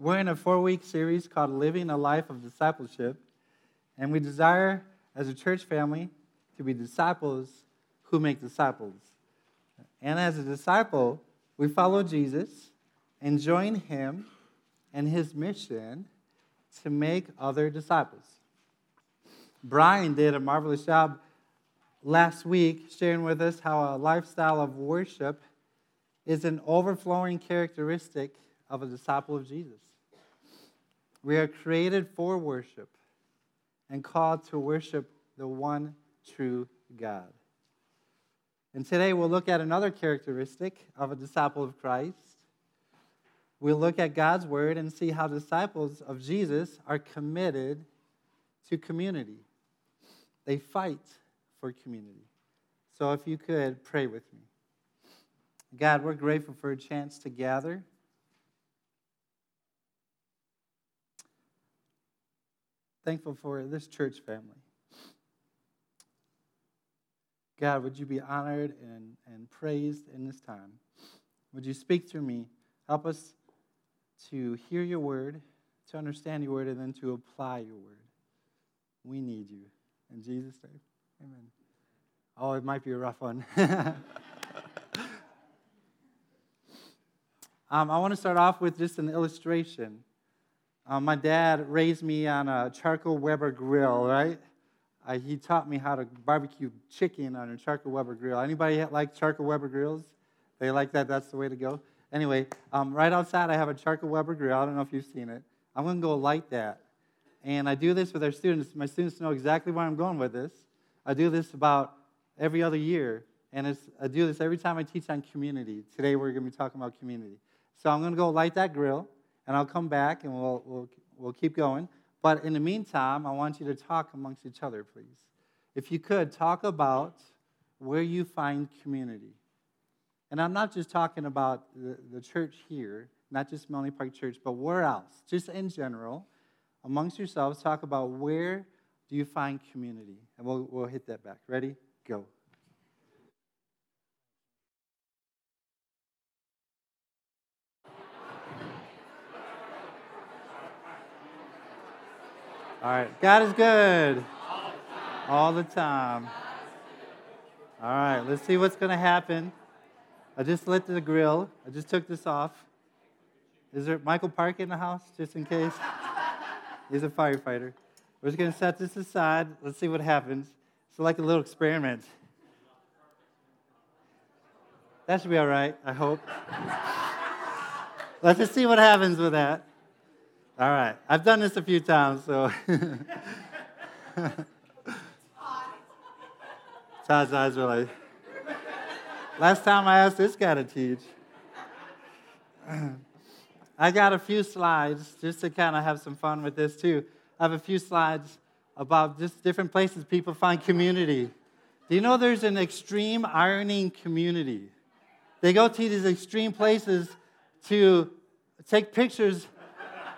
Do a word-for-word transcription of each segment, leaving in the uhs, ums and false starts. We're in a four-week series called Living a Life of Discipleship, and we desire, as a church family, to be disciples who make disciples. And as a disciple, we follow Jesus and join him and his mission to make other disciples. Brian did a marvelous job last week sharing with us how a lifestyle of worship is an overflowing characteristic of a disciple of Jesus. We are created for worship and called to worship the one true God. And today we'll look at another characteristic of a disciple of Christ. We'll look at God's word and see how disciples of Jesus are committed to community. They fight for community. So if you could pray with me. God, we're grateful for a chance to gather. Thankful for this church family. God, would you be honored and, and praised in this time? Would you speak through me? Help us to hear your word, to understand your word, and then to apply your word. We need you. In Jesus' name, amen. Oh, it might be a rough one. um, I want to start off with just an illustration. Um, my dad raised me on a charcoal Weber grill, right? Uh, he taught me how to barbecue chicken on a charcoal Weber grill. Anybody like charcoal Weber grills? They like that? That's the way to go. Anyway, um, right outside I have a charcoal Weber grill. I don't know if you've seen it. I'm going to go light that. And I do this with our students. My students know exactly where I'm going with this. I do this about every other year. And it's, I do this every time I teach on community. Today we're going to be talking about community. So I'm going to go light that grill. And I'll come back, and we'll, we'll we'll keep going. But in the meantime, I want you to talk amongst each other, please. If you could, talk about where you find community. And I'm not just talking about the, the church here, not just Melanie Park Church, but where else? Just in general, amongst yourselves, talk about where do you find community. And we'll we'll hit that back. Ready? Go. All right. God is good. All the time. All right. Let's see what's going to happen. I just lit the grill. I just took this off. Is there Michael Park in the house, just in case? He's a firefighter. We're just going to set this aside. Let's see what happens. It's like a little experiment. That should be all right, I hope. Let's just see what happens with that. All right. I've done this a few times, so. Todd's eyes were like, last time I asked this guy to teach. I got a few slides just to kind of have some fun with this, too. I have a few slides about just different places people find community. Do you know there's an extreme ironing community? They go to these extreme places to take pictures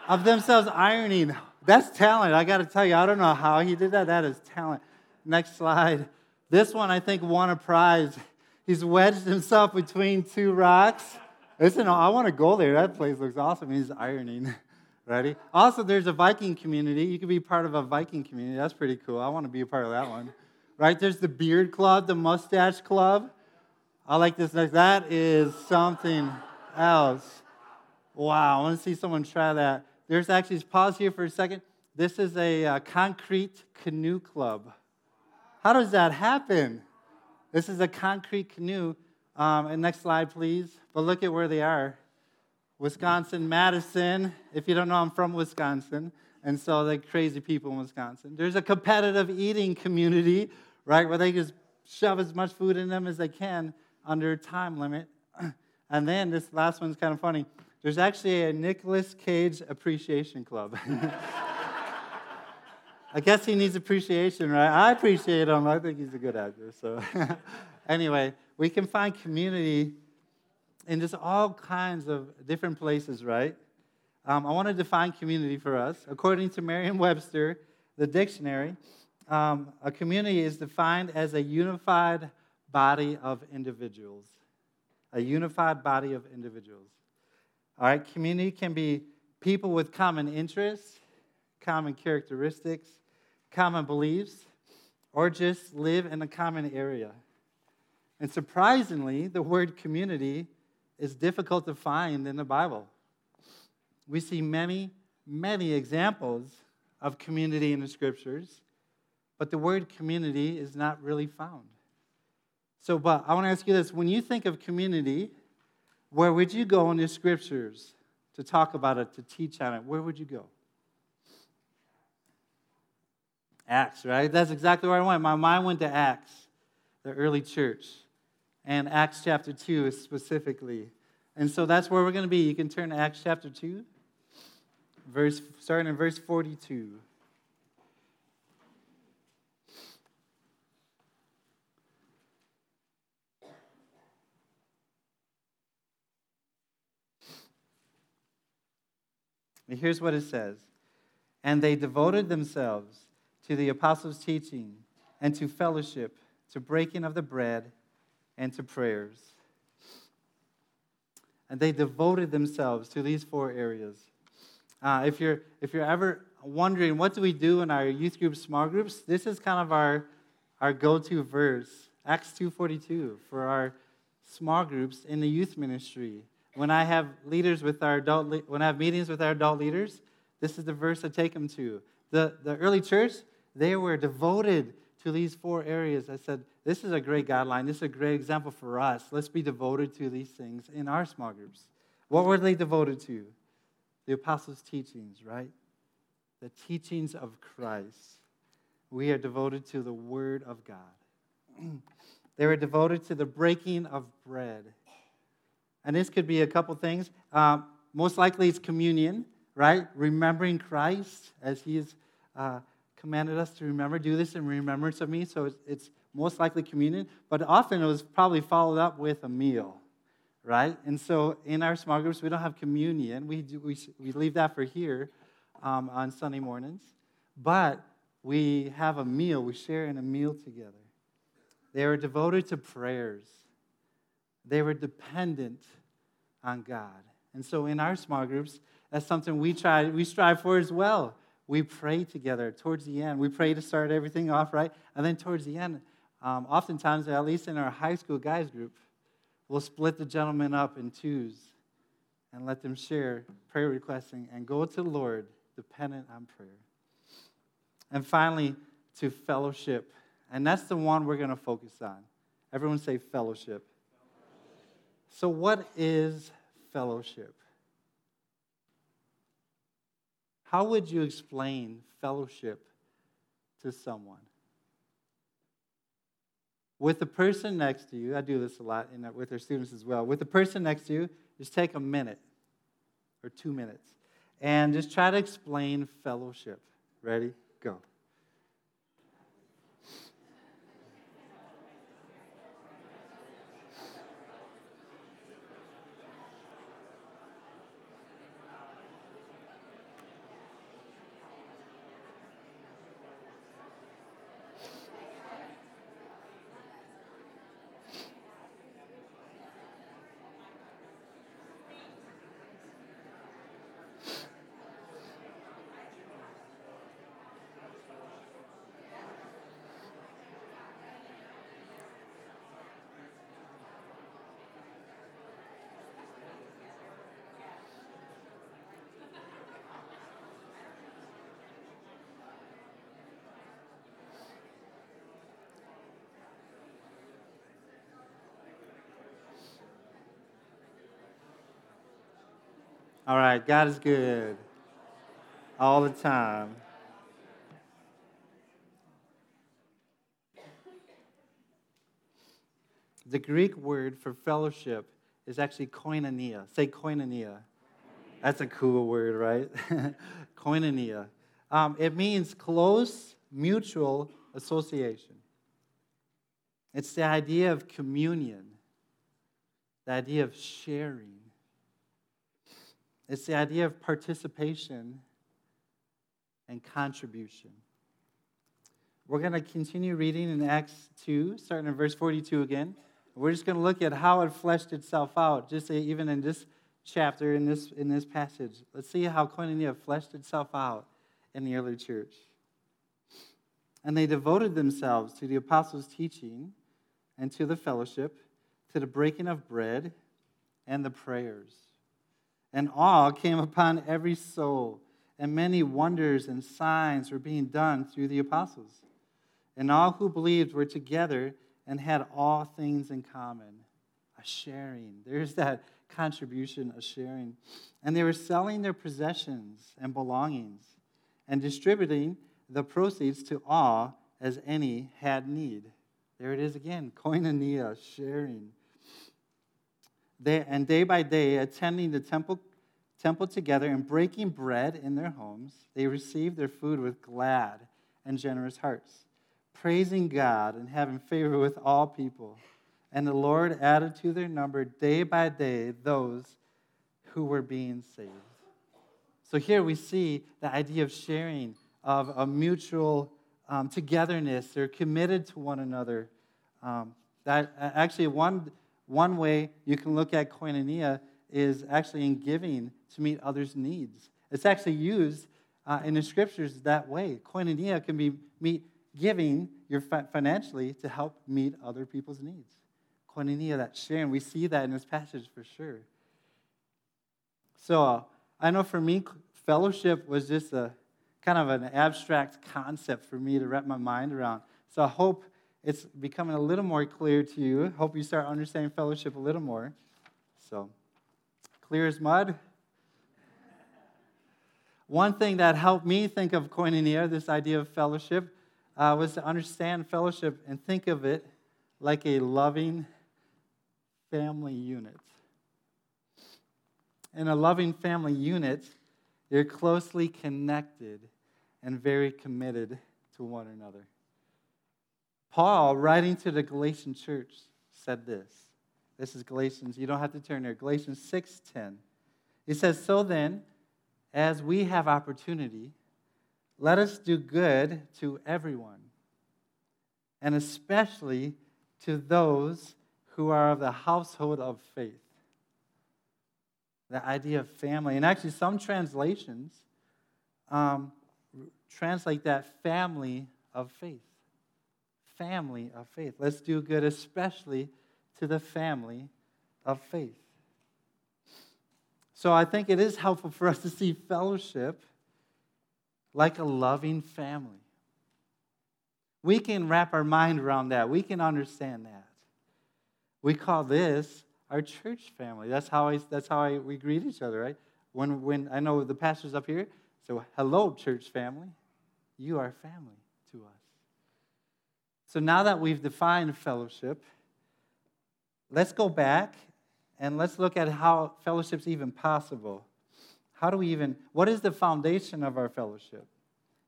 of themselves ironing. That's talent, I got to tell you. I don't know how he did that. That is talent. Next slide. This one, I think, won a prize. He's wedged himself between two rocks. Listen, I want to go there. That place looks awesome. He's ironing. Ready? Also, there's a Viking community. You could be part of a Viking community. That's pretty cool. I want to be a part of that one. Right? There's the beard club, the mustache club. I like this next. That is something else. Wow. I want to see someone try that. There's actually, pause here for a second. This is a uh, concrete canoe club. How does that happen? This is a concrete canoe. Um, and next slide, please. But look at where they are. Wisconsin, Madison. If you don't know, I'm from Wisconsin. And so they're crazy people in Wisconsin. There's a competitive eating community, right, where they just shove as much food in them as they can under a time limit. And then this last one's kind of funny. There's actually a Nicolas Cage appreciation club. I guess he needs appreciation, right? I appreciate him. I think he's a good actor. So anyway, we can find community in just all kinds of different places, right? Um, I want to define community for us. According to Merriam-Webster, the dictionary, um, a community is defined as a unified body of individuals. A unified body of individuals. All right, community can be people with common interests, common characteristics, common beliefs, or just live in a common area. And surprisingly, the word community is difficult to find in the Bible. We see many, many examples of community in the Scriptures, but the word community is not really found. So, but I want to ask you this. When you think of community, where would you go in the Scriptures to talk about it, to teach on it? Where would you go? Acts, right? That's exactly where I went. My mind went to Acts, the early church, and Acts chapter two specifically. And so that's where we're going to be. You can turn to Acts chapter two, verse starting in verse forty-two. And here's what it says. And they devoted themselves to the apostles' teaching, and to fellowship, to breaking of the bread, and to prayers. And they devoted themselves to these four areas. Uh, if you're if you're ever wondering, what do we do in our youth group, small groups? This is kind of our, our go-to verse, Acts two forty-two, for our small groups in the youth ministry. When I have leaders with our adult, le- when I have meetings with our adult leaders, this is the verse I take them to. The the early church, they were devoted to these four areas. I said, this is a great guideline. This is a great example for us. Let's be devoted to these things in our small groups. What were they devoted to? The apostles' teachings, right? The teachings of Christ. We are devoted to the Word of God. They were devoted to the breaking of bread. And this could be a couple things. Um, most likely it's communion, right? Remembering Christ as he is Uh, commanded us to remember, do this in remembrance of me. So it's, it's most likely communion, but often it was probably followed up with a meal, right? And so in our small groups, we don't have communion. We do, we, we leave that for here um, on Sunday mornings, but we have a meal. We share in a meal together. They were devoted to prayers. They were dependent on God. And so in our small groups, that's something we try, we strive for as well. We pray together towards the end. We pray to start everything off, right? And then towards the end, um, oftentimes, at least in our high school guys group, we'll split the gentlemen up in twos and let them share prayer requesting and go to the Lord dependent on prayer. And finally, to fellowship. And that's the one we're going to focus on. Everyone say fellowship. So what is fellowship? How would you explain fellowship to someone? With the person next to you, I do this a lot in, with our students as well. With the person next to you, just take a minute or two minutes and just try to explain fellowship. Ready? Go. All right, God is good all the time. The Greek word for fellowship is actually koinonia. Say koinonia. That's a cool word, right? Koinonia. Um, it means close, mutual association. It's the idea of communion, the idea of sharing. It's the idea of participation and contribution. We're going to continue reading in Acts two, starting in verse forty-two again. We're just going to look at how it fleshed itself out, just even in this chapter, in this in this passage. Let's see how koinonia fleshed itself out in the early church. And they devoted themselves to the apostles' teaching and to the fellowship, to the breaking of bread and the prayers. And awe came upon every soul, and many wonders and signs were being done through the apostles. And all who believed were together and had all things in common. A sharing. There's that contribution of sharing. And they were selling their possessions and belongings and distributing the proceeds to all as any had need. There it is again, koinonia, sharing. They, and day by day, attending the temple, temple together and breaking bread in their homes, they received their food with glad and generous hearts, praising God and having favor with all people. And the Lord added to their number day by day those who were being saved. So here we see the idea of sharing, of a mutual um, togetherness. They're committed to one another. Um, that actually, one one way you can look at koinonia is actually in giving to meet others' needs. It's actually used uh, in the scriptures that way. Koinonia can be meet giving your fi- financially to help meet other people's needs. Koinonia, that sharing, we see that in this passage for sure. So uh, I know for me, fellowship was just a kind of an abstract concept for me to wrap my mind around. So I hope it's becoming a little more clear to you. Hope you start understanding fellowship a little more. So, clear as mud. One thing that helped me think of koinonia, this idea of fellowship, uh, was to understand fellowship and think of it like a loving family unit. In a loving family unit, you're closely connected and very committed to one another. Paul, writing to the Galatian church, said this. This is Galatians. You don't have to turn there. Galatians six ten. He says, "So then, as we have opportunity, let us do good to everyone, and especially to those who are of the household of faith." The idea of family. And actually, some translations um, translate that family of faith. Family of faith. Let's do good, especially to the family of faith. So I think it is helpful for us to see fellowship like a loving family. We can wrap our mind around that. We can understand that. We call this our church family. That's how I, that's how I, we greet each other, right? When when I know the pastor's up here, so hello, church family. You are family to us. So now that we've defined fellowship, let's go back and let's look at how fellowship's even possible. How do we even, what is the foundation of our fellowship?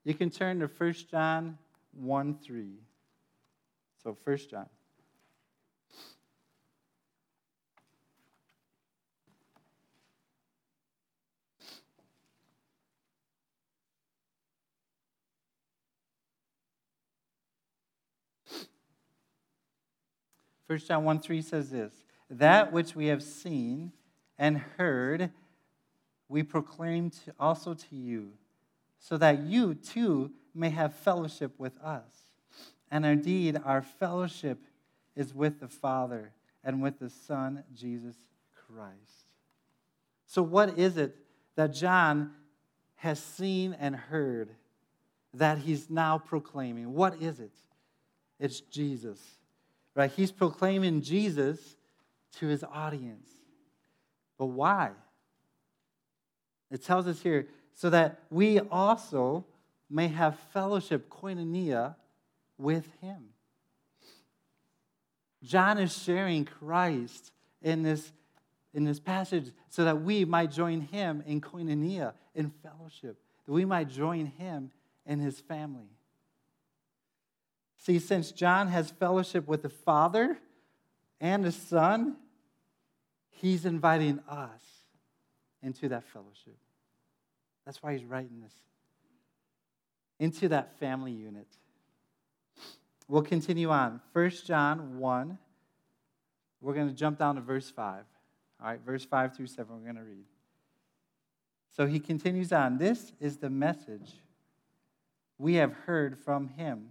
You can turn to First John one three. So First John. First John one three says this, "That which we have seen and heard, we proclaim to also to you, so that you too may have fellowship with us. And indeed, our fellowship is with the Father and with the Son, Jesus Christ." So what is it that John has seen and heard that he's now proclaiming? What is it? It's Jesus. Right, he's proclaiming Jesus to his audience. But why? It tells us here, so that we also may have fellowship, koinonia, with him. John is sharing Christ in this, in this passage so that we might join him in koinonia, in fellowship, that we might join him in his family. See, since John has fellowship with the Father and the Son, he's inviting us into that fellowship. That's why he's writing this. Into that family unit. We'll continue on. First John one. We're going to jump down to verse five. All right, verse five through seven, we're going to read. So he continues on. This is the message we have heard from him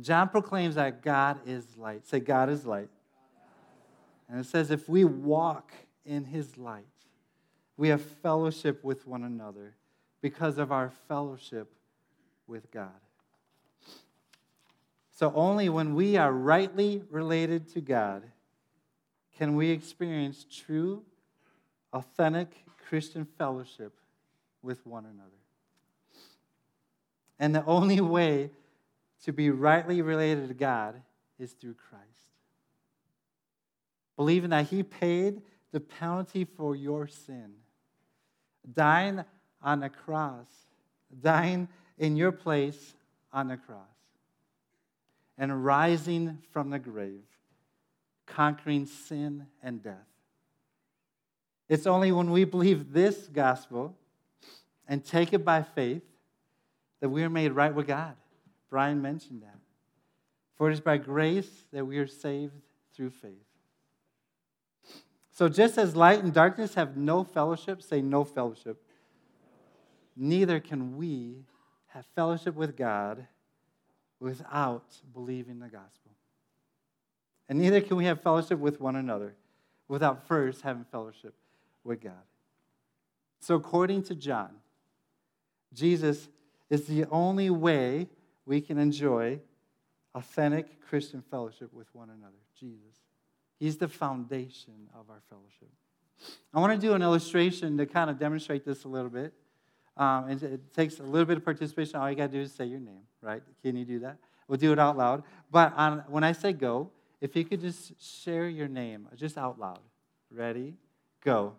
John proclaims that God is light. Say, God is light. And it says, if we walk in his light, we have fellowship with one another because of our fellowship with God. So only when we are rightly related to God can we experience true, authentic Christian fellowship with one another. And the only way to be rightly related to God is through Christ. Believing that he paid the penalty for your sin, dying on the cross, dying in your place on the cross, and rising from the grave, conquering sin and death. It's only when we believe this gospel and take it by faith that we are made right with God. Brian mentioned that. For it is by grace that we are saved through faith. So just as light and darkness have no fellowship, say no fellowship, neither can we have fellowship with God without believing the gospel. And neither can we have fellowship with one another without first having fellowship with God. So according to John, Jesus is the only way we can enjoy authentic Christian fellowship with one another. Jesus. He's the foundation of our fellowship. I want to do an illustration to kind of demonstrate this a little bit. Um, and it takes a little bit of participation. All you got to do is say your name, right? Can you do that? We'll do it out loud. But on, when I say go, if you could just share your name, just out loud. Ready? Go.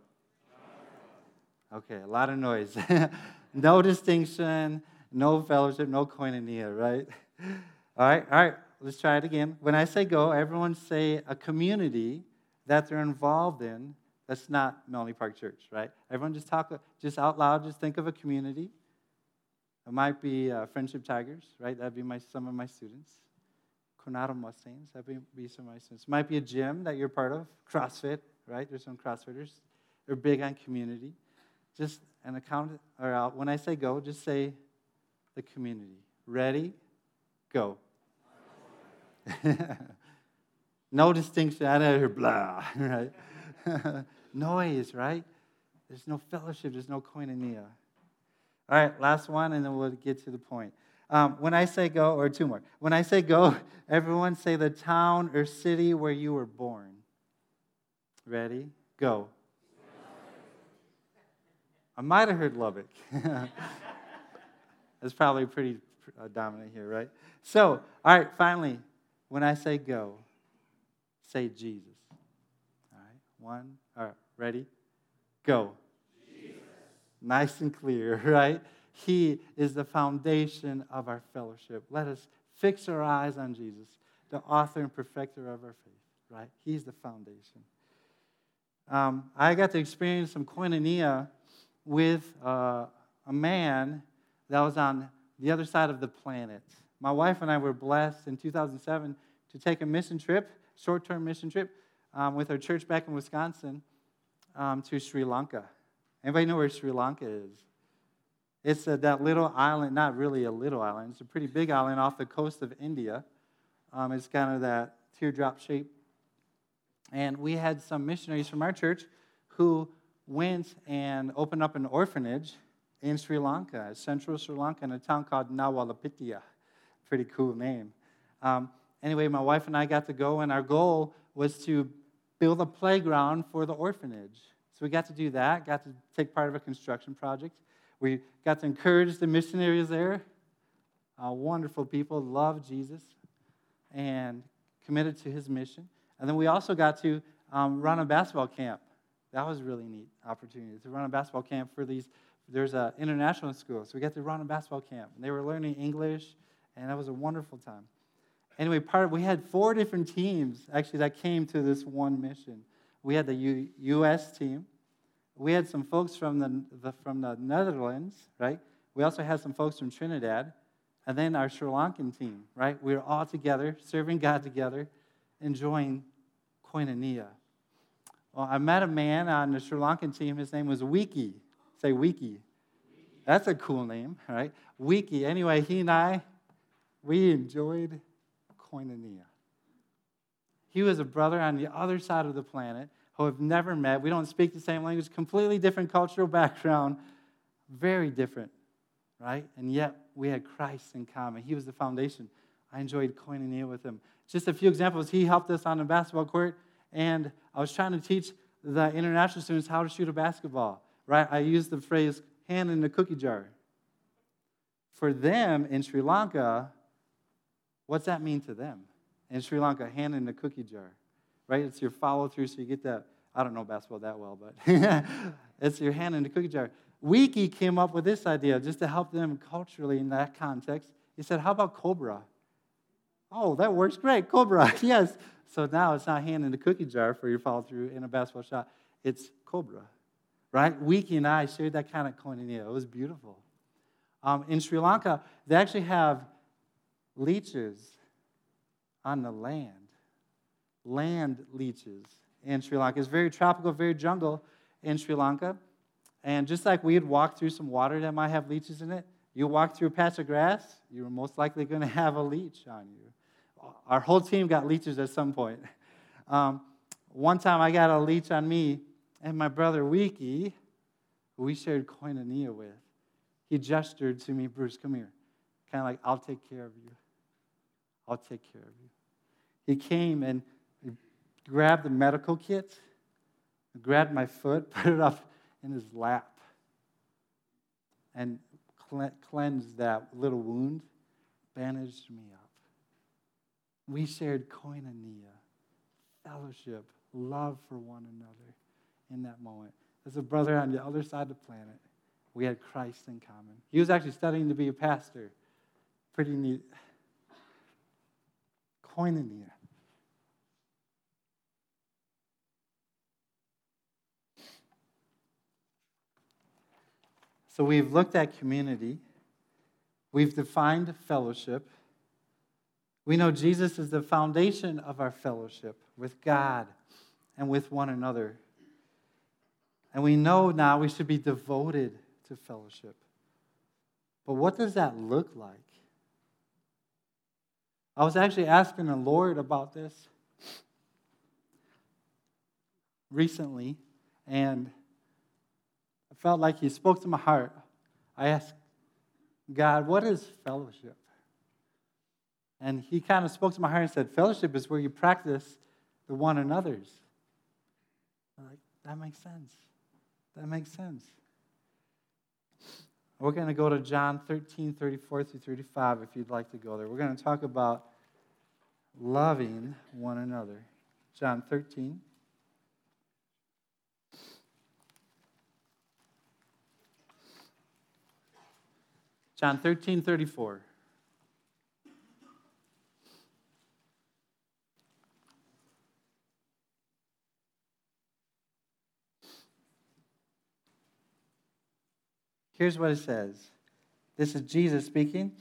Okay, a lot of noise. No distinction, no fellowship, no koinonia, right? All right, all right, let's try it again. When I say go, everyone say a community that they're involved in. That's not Melanie Park Church, right? Everyone just talk, just out loud, just think of a community. It might be uh, Friendship Tigers, right? That'd be my some of my students. Coronado Mustangs, that'd be some of my students. It might be a gym that you're part of, CrossFit, right? There's some CrossFitters. They're big on community. Just an account, or uh, when I say go, just say the community. Ready? Go. No distinction. I don't hear blah, right? Noise, right? There's no fellowship. There's no koinonia. All right, last one, and then we'll get to the point. Um, when I say go, or two more. When I say go, everyone say the town or city where you were born. Ready? Go. I might have heard Lubbock. That's probably pretty uh, dominant here, right? So, all right, finally, when I say go, say Jesus. One, all right, ready? Go. Jesus. Nice and clear, right? He is the foundation of our fellowship. Let us fix our eyes on Jesus, the author and perfecter of our faith, right? He's the foundation. Um, I got to experience some koinonia with uh, a man that was on the other side of the planet. My wife and I were blessed in two thousand seven to take a mission trip, short-term mission trip, Um, with our church back in Wisconsin, um, to Sri Lanka. Anybody know where Sri Lanka is? It's a, that little island, not really a little island, it's a pretty big island off the coast of India. Um, it's kind of that teardrop shape. And we had some missionaries from our church who went and opened up an orphanage in Sri Lanka, central Sri Lanka, in a town called Nawalapitiya. Pretty cool name. Um, anyway, my wife and I got to go, and our goal was to build a playground for the orphanage. So we got to do that, got to take part of a construction project. We got to encourage the missionaries there. Uh, wonderful people, love Jesus, and committed to his mission. And then we also got to um, run a basketball camp That was a really neat opportunity to run a basketball camp for these. There's an international school, so we got to run a basketball camp. And they were learning English, and that was a wonderful time. Anyway, part of, we had four different teams, actually, that came to this one mission. We had the U- U.S. team. We had some folks from the, the from the Netherlands, right? We also had some folks from Trinidad. And then our Sri Lankan team, right? We were all together, serving God together, enjoying koinonia. Well, I met a man on the Sri Lankan team. His name was Wicky. Say Wicky. That's a cool name, right? Wicky. Anyway, he and I, we enjoyed koinonia. He was a brother on the other side of the planet who I've never met. We don't speak the same language, completely different cultural background, very different, right? And yet we had Christ in common. He was the foundation. I enjoyed koinonia with him. Just a few examples. He helped us on the basketball court, and I was trying to teach the international students how to shoot a basketball, right? I used the phrase, hand in the cookie jar. For them in Sri Lanka, what's that mean to them? In Sri Lanka, hand in the cookie jar, right? It's your follow-through, so you get that. I don't know basketball that well, but it's your hand in the cookie jar. Wiki came up with this idea just to help them culturally in that context. He said, how about cobra? Oh, that works great, cobra, yes. So now it's not hand in the cookie jar for your follow-through in a basketball shot. It's cobra, right? Wiki and I shared that kind of koinonia. It was beautiful. Um, in Sri Lanka, they actually have leeches on the land. Land leeches in Sri Lanka. It's very tropical, very jungle in Sri Lanka. And just like we'd walk through some water that might have leeches in it, you walk through a patch of grass, you're most likely going to have a leech on you. Our whole team got leeches at some point. Um, one time I got a leech on me, and my brother Wiki, who we shared koinonia with, he gestured to me, Bruce, come here. Kind of like, I'll take care of you. I'll take care of you. He came and grabbed the medical kit, grabbed my foot, put it up in his lap, and cleansed that little wound, bandaged me up. We shared koinonia, fellowship, love for one another in that moment. As a brother on the other side of the planet, we had Christ in common. He was actually studying to be a pastor. Pretty neat. Koinonia. So we've looked at community. We've defined fellowship. We know Jesus is the foundation of our fellowship with God and with one another. And we know now we should be devoted to fellowship. But what does that look like? I was actually asking the Lord about this recently, and I felt like He spoke to my heart. I asked God, what is fellowship? And He kind of spoke to my heart and said, fellowship is where you practice the one another's. I'm like, that makes sense. That makes sense. We're going to go to John thirteen, thirty-four through thirty-five if you'd like to go there. We're going to talk about loving one another. John thirteen. John thirteen, thirty-four. Here's what it says. This is Jesus speaking.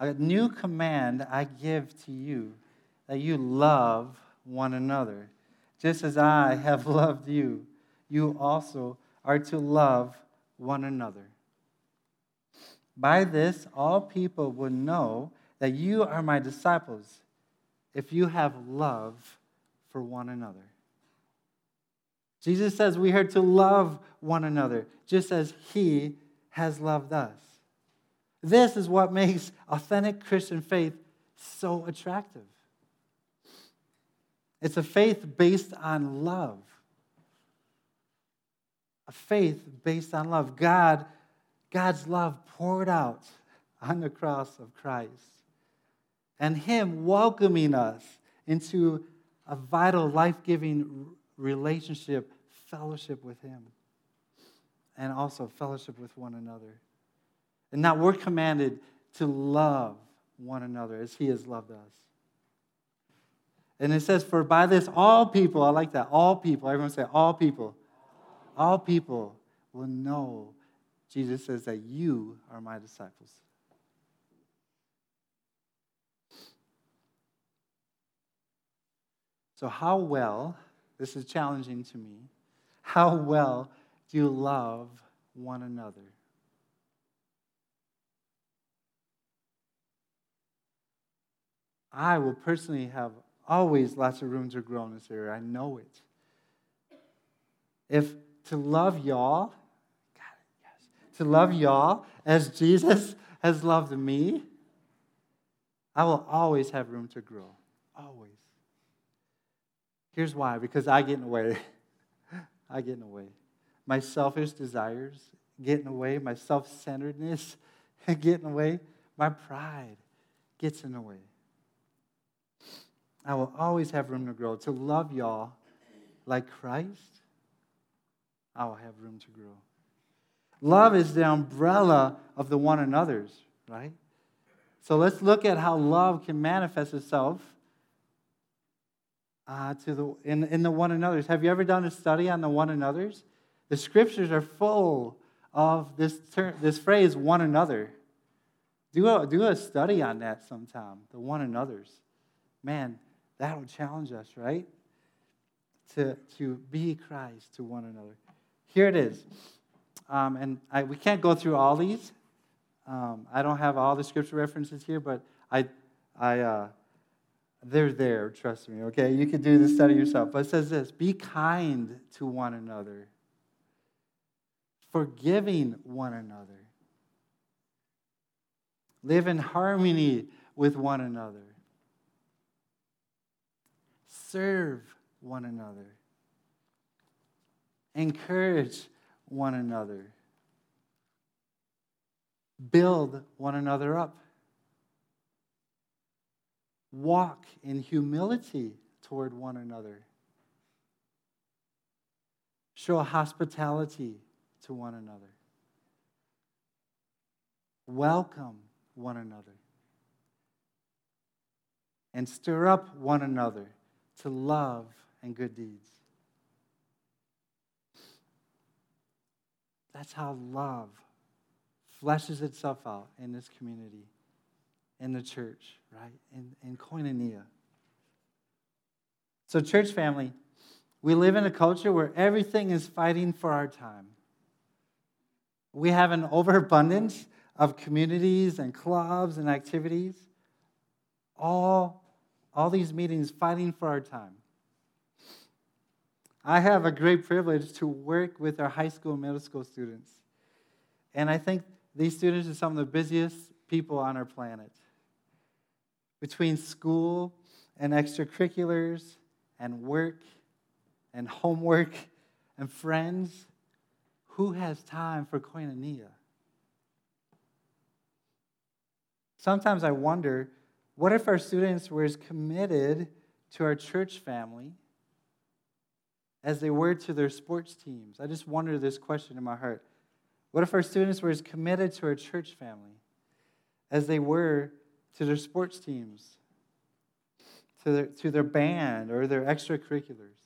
A new command I give to you, that you love one another. Just as I have loved you, you also are to love one another. By this, all people will know that you are my disciples, if you have love for one another. Jesus says we are to love one another, just as He has loved us. This is what makes authentic Christian faith so attractive. It's a faith based on love. A faith based on love. God God's love poured out on the cross of Christ, and Him welcoming us into a vital, life-giving relationship fellowship with him and also fellowship with one another. And now we're commanded to love one another as he has loved us. And it says, for by this all people, I like that, all people, everyone say all people. All people will know, Jesus says, that you are my disciples. So how well, this is challenging to me, how well do you love one another? I will personally have always lots of room to grow in this area. I know it. If to love y'all, God, yes, to love y'all as Jesus has loved me, I will always have room to grow, always. Here's why, because I get in the way. I get in the way. My selfish desires get in the way. My self-centeredness get in the way. My pride gets in the way. I will always have room to grow. To love y'all like Christ, I will have room to grow. Love is the umbrella of the one another's, right? So let's look at how love can manifest itself Uh, to the in, in the one another's. Have you ever done a study on the one another's? The scriptures are full of this term, this phrase, one another. Do a, do a study on that sometime, the one another's. Man, that will challenge us, right? To, to be Christ to one another. Here it is. Um, and I, we can't go through all these. Um, I don't have all the scripture references here, but I... I uh, They're there, trust me, okay? You can do the study yourself. But it says this, be kind to one another, forgiving one another. Live in harmony with one another. Serve one another. Encourage one another. Build one another up. Walk in humility toward one another. Show hospitality to one another. Welcome one another. And stir up one another to love and good deeds. That's how love fleshes itself out in this community. In the church, right? In, in koinonia. So church family, we live in a culture where everything is fighting for our time. We have an overabundance of communities and clubs and activities. All, all these meetings fighting for our time. I have a great privilege to work with our high school and middle school students. And I think these students are some of the busiest people on our planet. Between school and extracurriculars and work and homework and friends, who has time for koinonia? Sometimes I wonder, what if our students were as committed to our church family as they were to their sports teams? I just wonder this question in my heart. What if our students were as committed to our church family as they were to their sports teams, to their, to their band or their extracurriculars?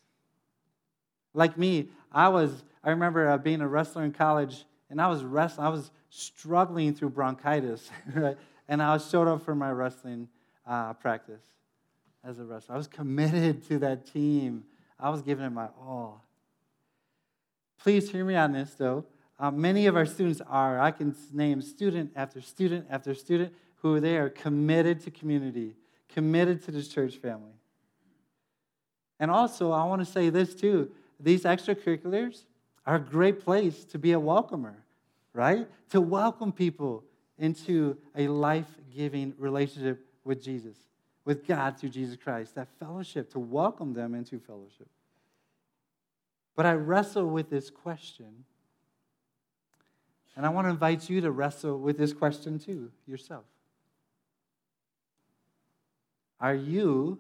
Like me, I was, I remember being a wrestler in college, and I was wrestling, I was struggling through bronchitis, right? And I showed up for my wrestling uh, practice as a wrestler. I was committed to that team. I was giving it my all. Please hear me on this, though. Uh, many of our students are, I can name student after student after student, who they are committed to community, committed to this church family. And also, I want to say this too, these extracurriculars are a great place to be a welcomer, right? To welcome people into a life-giving relationship with Jesus, with God through Jesus Christ, that fellowship, to welcome them into fellowship. But I wrestle with this question. And I want to invite you to wrestle with this question too, yourself. Are you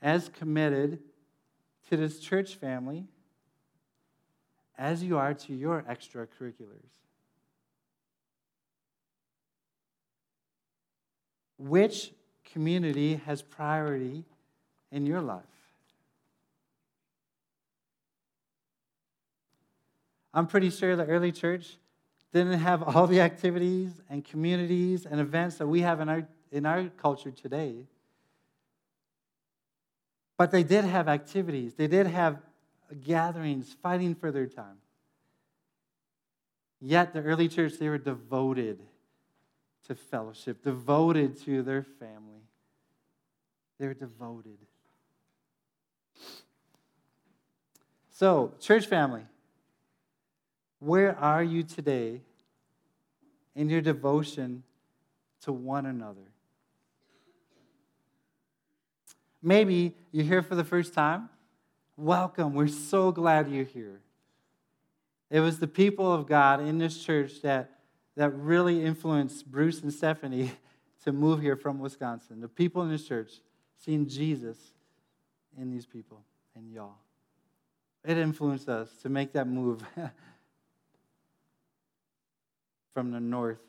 as committed to this church family as you are to your extracurriculars. Which community has priority in your life? I'm pretty sure the early church didn't have all the activities and communities and events that we have in our in our culture today. But they did have activities. They did have gatherings fighting for their time. Yet the early church, they were devoted to fellowship, devoted to their family. They were devoted. So, church family, where are you today in your devotion to one another? Maybe you're here for the first time. Welcome. We're so glad you're here. It was the people of God in this church that, that really influenced Bruce and Stephanie to move here from Wisconsin. The people in this church seeing Jesus in these people and y'all. It influenced us to make that move from the north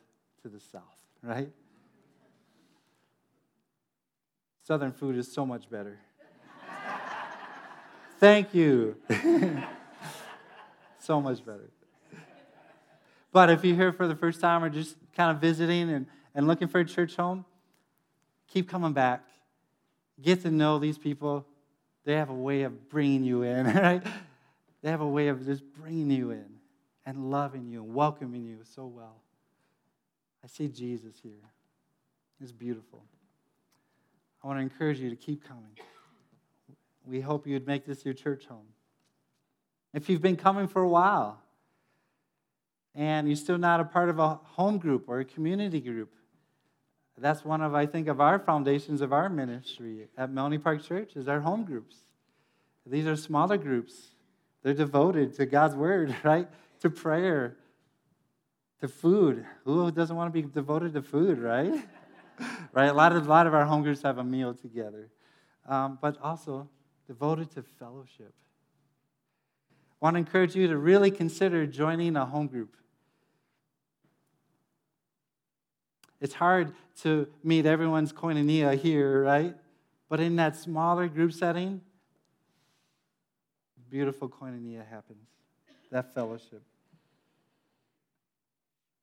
to the south, right? Southern food is so much better. Thank you. So much better. But if you're here for the first time or just kind of visiting and, and looking for a church home, keep coming back. Get to know these people. They have a way of bringing you in, right? They have a way of just bringing you in and loving you and welcoming you so well. I see Jesus here. It's beautiful. I want to encourage you to keep coming. We hope you'd make this your church home. If you've been coming for a while and you're still not a part of a home group or a community group, that's one of, I think, of our foundations of our ministry at Melanie Park Church is our home groups. These are smaller groups. They're devoted to God's word, right? To prayer, to food. Who doesn't want to be devoted to food, right? Right, a lot of a lot of our home groups have a meal together, um, but also devoted to fellowship. I want to encourage you to really consider joining a home group. It's hard to meet everyone's koinonia here, right? But in that smaller group setting, beautiful koinonia happens, that fellowship.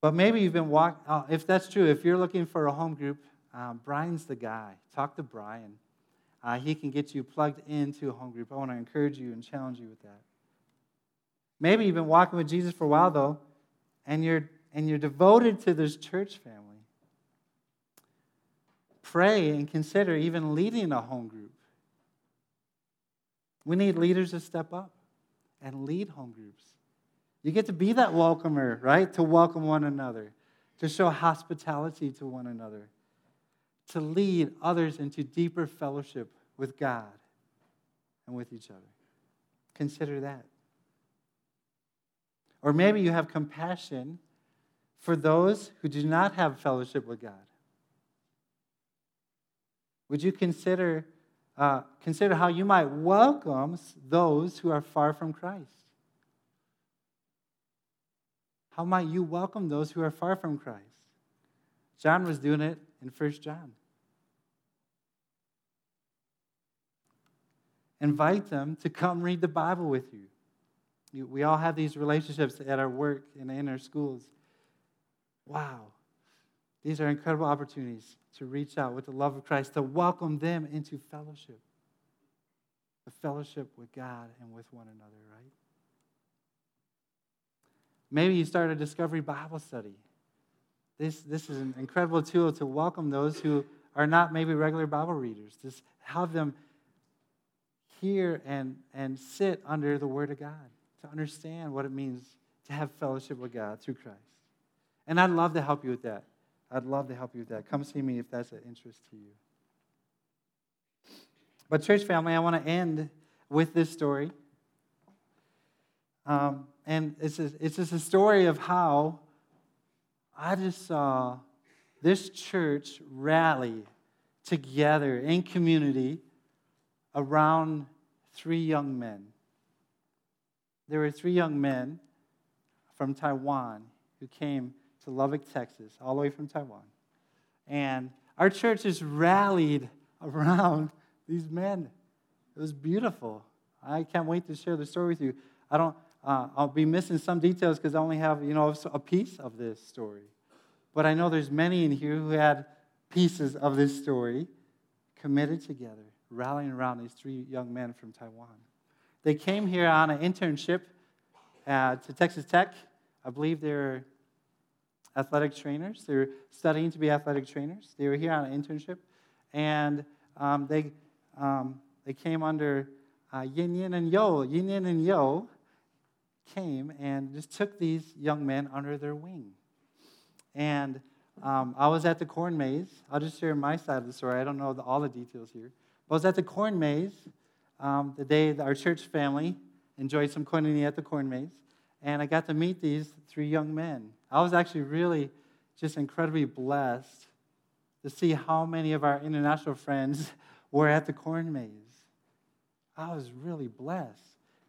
But maybe you've been walking, oh, if that's true, if you're looking for a home group, um, Brian's the guy. Talk to Brian. Uh, he can get you plugged into a home group. I want to encourage you and challenge you with that. Maybe you've been walking with Jesus for a while, though, and you're and you're devoted to this church family. Pray and consider even leading a home group. We need leaders to step up and lead home groups. You get to be that welcomer, right? To welcome one another, to show hospitality to one another, to lead others into deeper fellowship with God and with each other. Consider that. Or maybe you have compassion for those who do not have fellowship with God. Would you consider, uh, consider how you might welcome those who are far from Christ? How might you welcome those who are far from Christ? John was doing it in First John. Invite them to come read the Bible with you. We all have these relationships at our work and in our schools. Wow. These are incredible opportunities to reach out with the love of Christ, to welcome them into fellowship. The fellowship with God and with one another, right? Maybe you start a Discovery Bible study. This, this is an incredible tool to welcome those who are not maybe regular Bible readers. Just have them hear and, and sit under the Word of God to understand what it means to have fellowship with God through Christ. And I'd love to help you with that. I'd love to help you with that. Come see me if that's of interest to you. But church family, I want to end with this story. Um... And it's just, it's just a story of how I just saw this church rally together in community around three young men. there were three young men from Taiwan who came to Lubbock, Texas, all the way from Taiwan. And our church has rallied around these men. It was beautiful. I can't wait to share the story with you. I don't. Uh, I'll be missing some details because I only have, you know, a piece of this story. But I know there's many in here who had pieces of this story, committed together, rallying around these three young men from Taiwan. They came here on an internship uh, to Texas Tech. I believe they're athletic trainers. They're studying to be athletic trainers. They were here on an internship, and um, they um, they came under uh, Yin Yin and Yo. Yin Yin and Yo came and just took these young men under their wing. And um, I was at the corn maze. I'll just share my side of the story. I don't know the, all the details here. But I was at the corn maze um, the day that our church family enjoyed some koinonia at the corn maze. And I got to meet these three young men. I was actually really just incredibly blessed to see how many of our international friends were at the corn maze. I was really blessed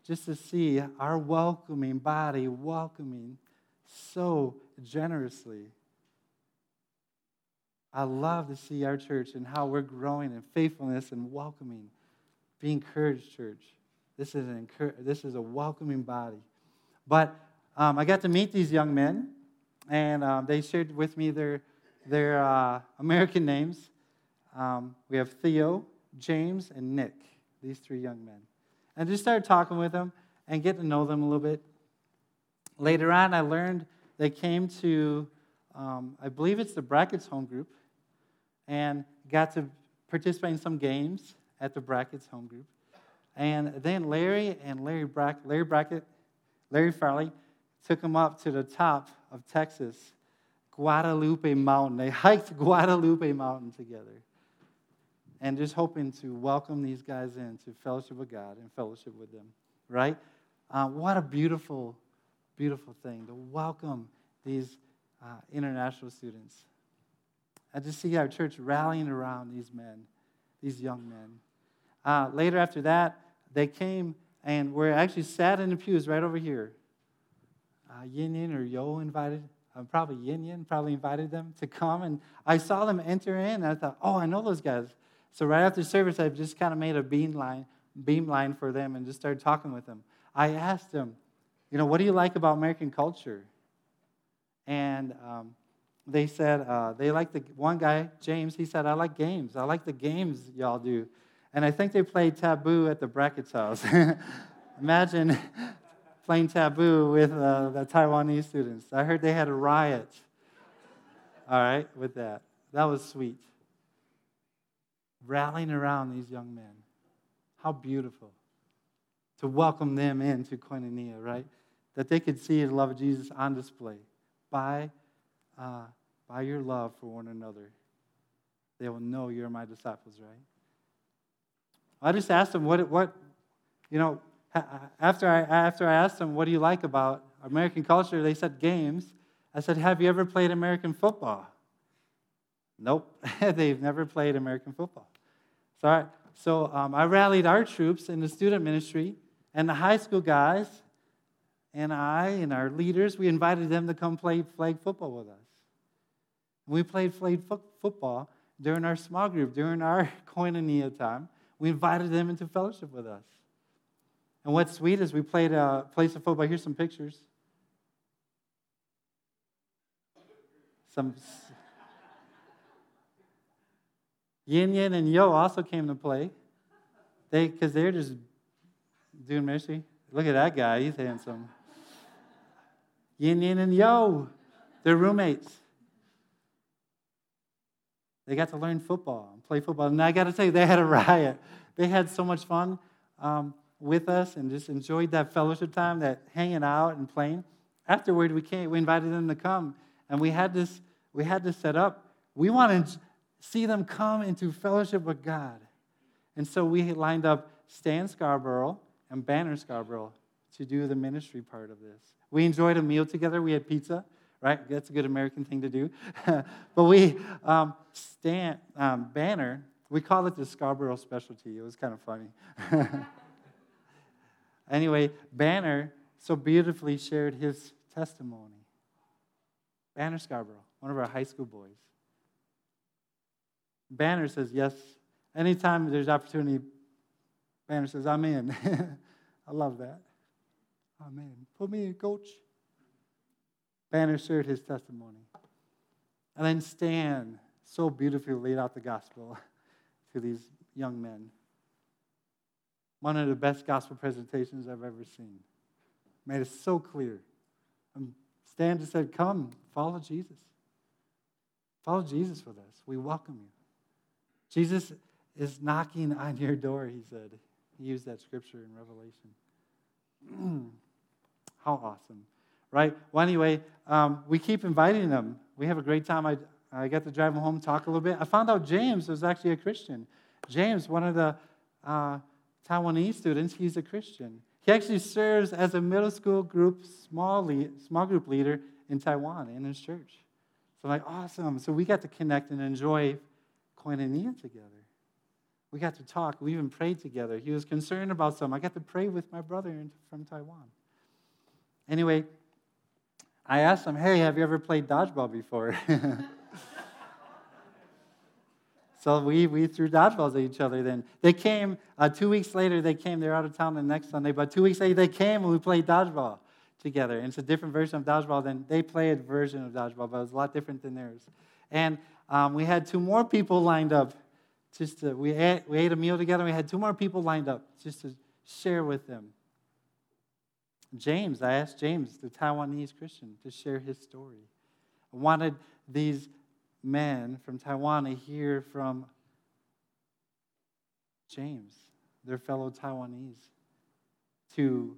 just to see our welcoming body welcoming so generously. I love to see our church and how we're growing in faithfulness and welcoming. Be encouraged, church. This is an encour- this is a welcoming body. But um, I got to meet these young men, and um, they shared with me their their uh, American names. Um, we have Theo, James, and Nick. These three young men. And just started talking with them and getting to know them a little bit. Later on, I learned they came to, um, I believe it's the Brackett's home group, and got to participate in some games at the Brackett's home group. And then Larry and Larry Brackett, Larry Brackett, Larry Farley took them up to the top of Texas, Guadalupe Mountain. They hiked Guadalupe Mountain together. And just hoping to welcome these guys into fellowship with God and fellowship with them, right? Uh, what a beautiful, beautiful thing to welcome these uh, international students. I just see our church rallying around these men, these young men. Uh, later after that, they came and were actually sat in the pews right over here. Uh, Yin Yin or Yo invited Um, probably Yin Yin probably invited them to come, and I saw them enter in, and I thought, oh, I know those guys. So right after service, I just kind of made a beam line, beam line for them and just started talking with them. I asked them, you know, what do you like about American culture? And um, they said, uh, they like the, one guy, James, he said, I like games. I like the games y'all do. And I think they played Taboo at the Brackett's house. Imagine playing Taboo with uh, the Taiwanese students. I heard they had a riot, all right, with that. That was sweet. Rallying around these young men. How beautiful to welcome them into koinonia, right? That they could see the love of Jesus on display by, uh, by your love for one another. They will know you're my disciples, right? I just asked them, what, what, you know, After I after I asked them, what do you like about American culture? They said games. I said, have you ever played American football? Nope, they've never played American football. So I, so um, I rallied our troops in the student ministry and the high school guys, and I and our leaders. We invited them to come play flag football with us. We played flag fo- football during our small group, during our koinonia time. We invited them into fellowship with us. And what's sweet is we played a place of football. Here's some pictures. Some Yin Yin and Yo also came to play. They because they're just doing ministry. Look at that guy. He's handsome. Yin Yin and Yo. They're roommates. They got to learn football and play football. And I got to tell you, they had a riot. They had so much fun. Um, with us and just enjoyed that fellowship time, that hanging out and playing. Afterward, we came, we invited them to come, and we had this, we had this set up. We wanted to see them come into fellowship with God. And so we lined up Stan Scarborough and Banner Scarborough to do the ministry part of this. We enjoyed a meal together. We had pizza, right? That's a good American thing to do. But we, um, Stan, um, Banner, we called it the Scarborough specialty. It was kind of funny. Anyway, Banner so beautifully shared his testimony. Banner Scarborough, one of our high school boys. Banner says, yes, anytime there's opportunity, Banner says, I'm in. I love that. I'm in. Put me in, coach. Banner shared his testimony. And then Stan so beautifully laid out the gospel to these young men. One of the best gospel presentations I've ever seen. Made it so clear. And Stan just said, come, follow Jesus. Follow Jesus with us. We welcome you. Jesus is knocking on your door, he said. He used that scripture in Revelation. How awesome, right? Well, anyway, um, we keep inviting them. We have a great time. I, I got to drive them home, talk a little bit. I found out James was actually a Christian. James, one of the uh, Taiwanese students, he's a Christian. He actually serves as a middle school group, small lead, small group leader in Taiwan and in his church. So I'm like, awesome. So we got to connect and enjoy Koinonia together. We got to talk. We even prayed together. He was concerned about something. I got to pray with my brother from Taiwan. Anyway, I asked him, hey, have you ever played dodgeball before? So we we threw dodgeballs at each other then. They came, uh, two weeks later they came. They were out of town the next Sunday, but two weeks later they came and we played dodgeball together. And it's a different version of dodgeball than they played a version of dodgeball, but it was a lot different than theirs. And um, we had two more people lined up. Just to, we, ate, we ate a meal together. We had two more people lined up just to share with them. James, I asked James, the Taiwanese Christian, to share his story. I wanted these men from Taiwan to hear from James, their fellow Taiwanese, to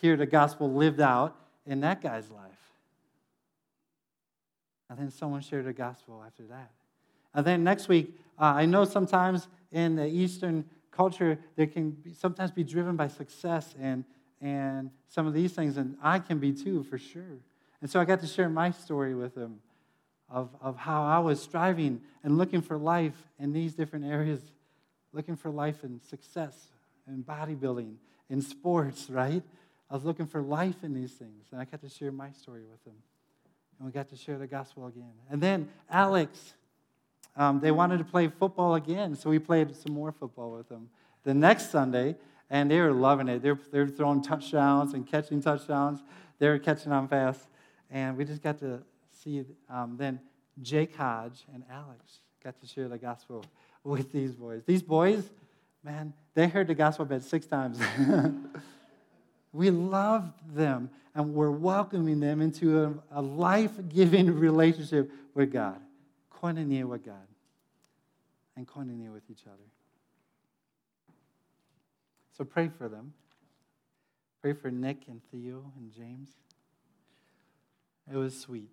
hear the gospel lived out in that guy's life. And then someone shared the gospel after that. And then next week, uh, I know sometimes in the Eastern culture, they can be, sometimes be driven by success and and some of these things, and I can be too, for sure. And so I got to share my story with them of, of how I was striving and looking for life in these different areas, looking for life in success, in bodybuilding, in sports, right? I was looking for life in these things, and I got to share my story with them. And we got to share the gospel again. And then Alex, um, they wanted to play football again, so we played some more football with them the next Sunday. And they were loving it. They're they're throwing touchdowns and catching touchdowns. They were catching on fast, and we just got to see. Um, then Jake Hodge and Alex got to share the gospel with these boys. These boys, man, they heard the gospel about six times. We loved them, and we're welcoming them into a, a life-giving relationship with God, koinonia with God, and koinonia with each other. So pray for them. Pray for Nick and Theo and James. It was sweet.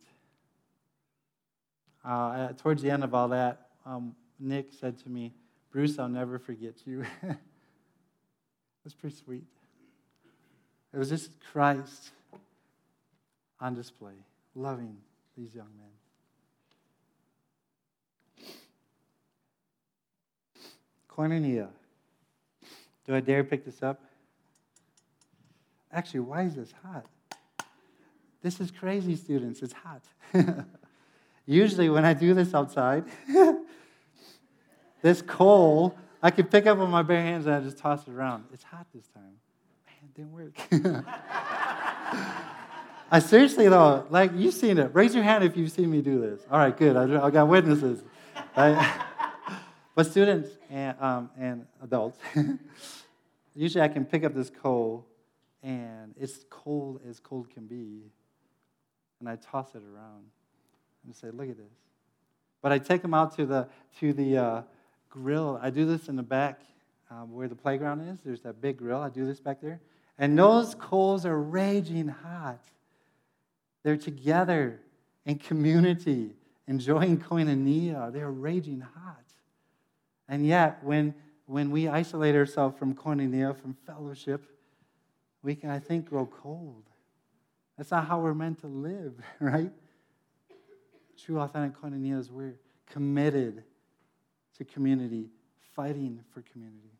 Uh, towards the end of all that, um, Nick said to me, Bruce, I'll never forget you. It was pretty sweet. It was just Christ on display, loving these young men. Koinonia. Do I dare pick this up? Actually, why is this hot? This is crazy, students. It's hot. Usually when I do this outside, this coal, I can pick up with my bare hands and I just toss it around. It's hot this time. Man, it didn't work. I seriously, though, like, you've seen it. Raise your hand if you've seen me do this. All right, good. I, I got witnesses. I, But students and, um, and adults, usually I can pick up this coal, and it's cold as cold can be, and I toss it around and say, "Look at this." But I take them out to the to the uh, grill. I do this in the back um, where the playground is. There's that big grill. I do this back there, and those coals are raging hot. They're together in community, enjoying koinonia. They're raging hot. And yet, when when we isolate ourselves from koinonia, from fellowship, we can, I think, grow cold. That's not how we're meant to live, right? True, authentic koinonia is we're committed to community, fighting for community.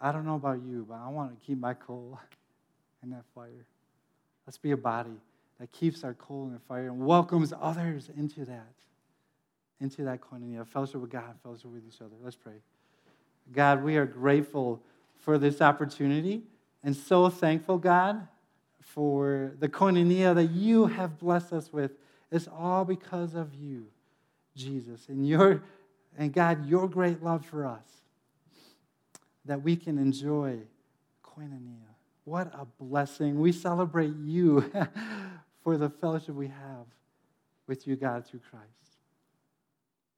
I don't know about you, but I want to keep my coal in that fire. Let's be a body that keeps our coal in the fire and welcomes others into that, into that koinonia, fellowship with God, fellowship with each other. Let's pray. God, we are grateful for this opportunity and so thankful, God, for the koinonia that you have blessed us with. It's all because of you, Jesus, and your and God, your great love for us, that we can enjoy koinonia. What a blessing. We celebrate you for the fellowship we have with you, God, through Christ.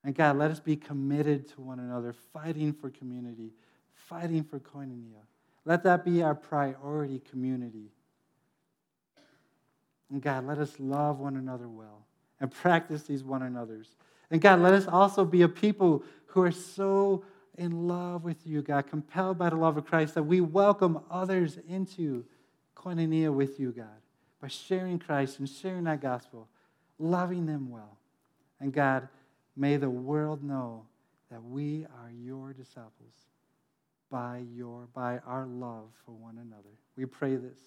And God, let us be committed to one another, fighting for community, fighting for koinonia. Let that be our priority, community. And God, let us love one another well and practice these one another's. And God, let us also be a people who are so in love with you, God, compelled by the love of Christ, that we welcome others into koinonia with you, God, by sharing Christ and sharing that gospel, loving them well. And God, may the world know that we are your disciples by your, by our love for one another. We pray this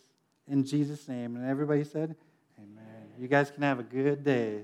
in Jesus' name. And everybody said, amen. You guys can have a good day.